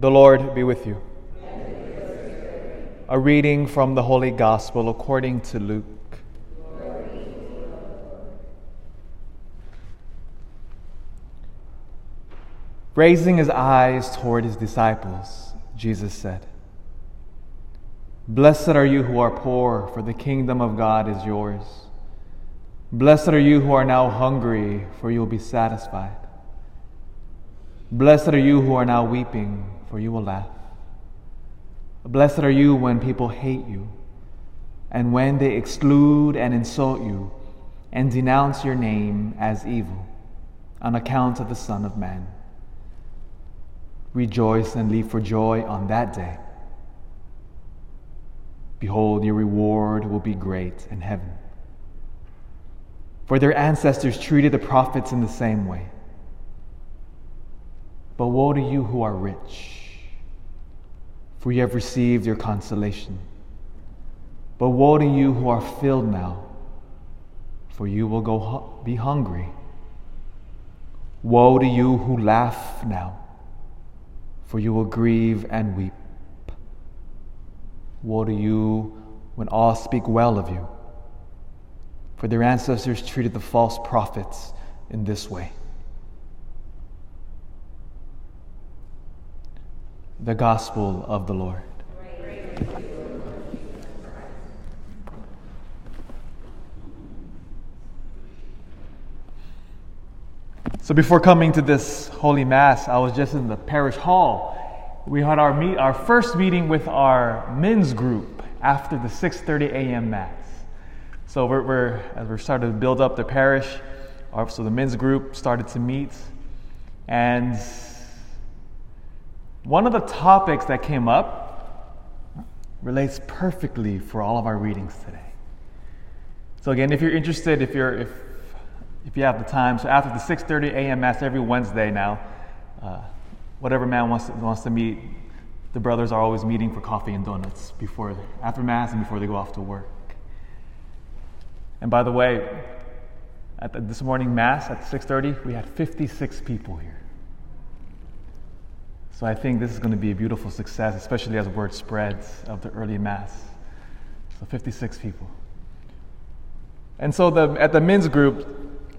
The Lord be with you. And with your spirit. A reading from the Holy Gospel according to Luke. Glory to you, Lord. Raising his eyes toward his disciples, Jesus said, "Blessed are you who are poor, for the kingdom of God is yours. Blessed are you who are now hungry, for you will be satisfied. Blessed are you who are now weeping, for you will laugh. Blessed are you when people hate you, and when they exclude and insult you, and denounce your name as evil, on account of the Son of Man. Rejoice and leap for joy on that day. Behold, your reward will be great in heaven. For their ancestors treated the prophets in the same way. But woe to you who are rich, for you have received your consolation. But woe to you who are filled now, for you will be hungry. Woe to you who laugh now, for you will grieve and weep. Woe to you when all speak well of you, for their ancestors treated the false prophets in this way." The Gospel of the Lord. Praise to you, Lord Jesus Christ. So before coming to this Holy Mass, I was just in the parish hall. We had our first meeting with our men's group after the 6:30 a.m. Mass. So we're starting to build up the parish. So the men's group started to meet, and one of the topics that came up relates perfectly for all of our readings today. So again, if you're interested, if you have the time, so after the 6:30 a.m. Mass every Wednesday now, whatever man wants to meet, the brothers are always meeting for coffee and donuts after Mass and before they go off to work. And by the way, at this morning Mass at 6:30, we had 56 people here. So I think this is going to be a beautiful success, especially as word spreads of the early Mass. So 56 people. And so at the men's group,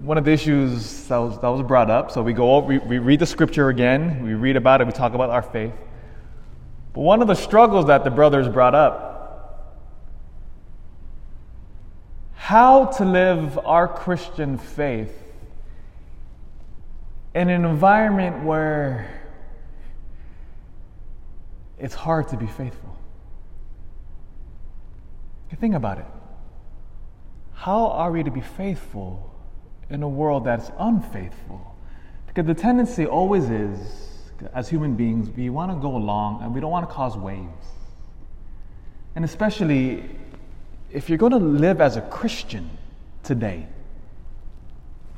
one of the issues that was brought up, so we go over, we read the scripture again, we read about it, we talk about our faith. But one of the struggles that the brothers brought up, how to live our Christian faith in an environment where it's hard to be faithful. Think about it. How are we to be faithful in a world that's unfaithful? Because the tendency always is, as human beings, we want to go along and we don't want to cause waves. And especially if you're going to live as a Christian today,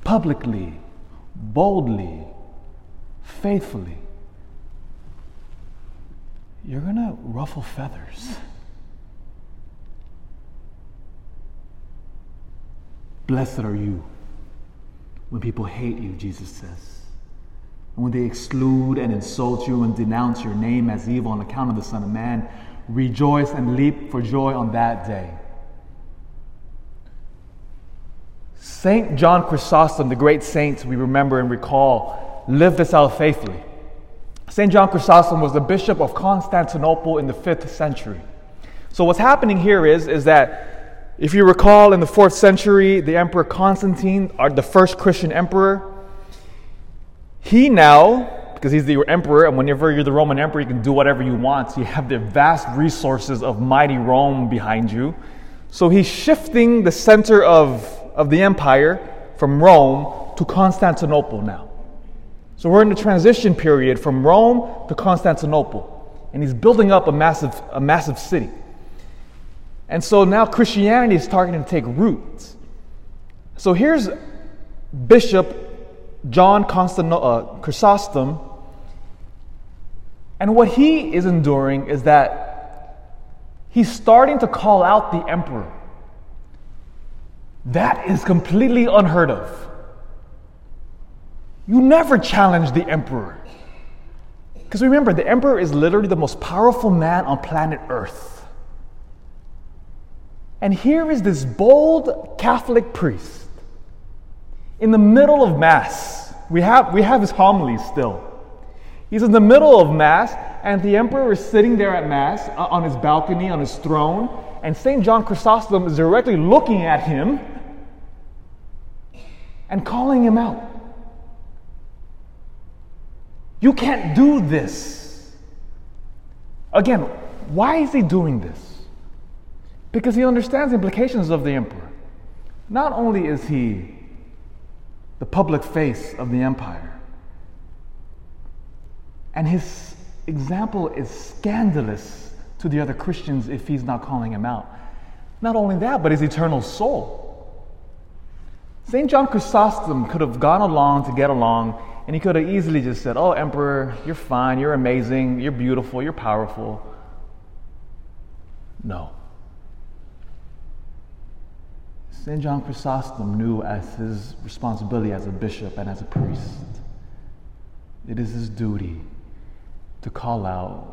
publicly, boldly, faithfully, you're going to ruffle feathers. Blessed are you when people hate you, Jesus says, and when they exclude and insult you and denounce your name as evil on account of the Son of Man. Rejoice and leap for joy on that day. St. John Chrysostom, the great saint we remember and recall, lived this out faithfully. St. John Chrysostom was the bishop of Constantinople in the 5th century. So what's happening here is that, if you recall, in the 4th century, the Emperor Constantine, the first Christian emperor, he now, because he's the emperor, and whenever you're the Roman emperor, you can do whatever you want. So you have the vast resources of mighty Rome behind you. So he's shifting the center of the empire from Rome to Constantinople now. So we're in the transition period from Rome to Constantinople, and he's building up a massive city. And so now Christianity is starting to take root. So here's Bishop John Chrysostom, and what he is enduring is that he's starting to call out the emperor. That is completely unheard of. You never challenge the emperor. Because remember, the emperor is literally the most powerful man on planet Earth. And here is this bold Catholic priest in the middle of Mass. We have his homily still. He's in the middle of Mass, and the emperor is sitting there at Mass on his balcony, on his throne, and St. John Chrysostom is directly looking at him and calling him out. You can't do this. Again, why is he doing this? Because he understands the implications of the emperor. Not only is he the public face of the empire, and his example is scandalous to the other Christians if he's not calling him out. Not only that, but his eternal soul. St. John Chrysostom could have gone along to get along, and he could have easily just said, "Oh, Emperor, you're fine, you're amazing, you're beautiful, you're powerful." No. St. John Chrysostom knew as his responsibility as a bishop and as a priest, it is his duty to call out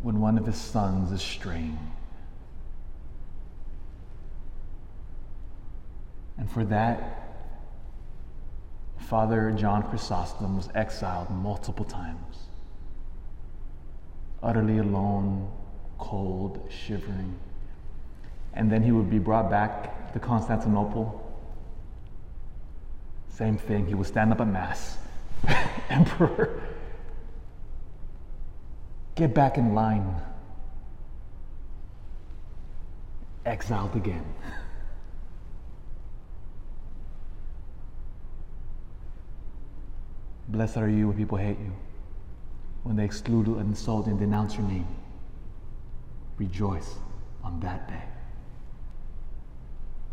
when one of his sons is straying. And for that, Father John Chrysostom was exiled multiple times, utterly alone, cold, shivering. And then he would be brought back to Constantinople. Same thing, he would stand up at Mass. "Emperor, get back in line." Exiled again. Blessed are you when people hate you, when they exclude, insult, and denounce your name. Rejoice on that day.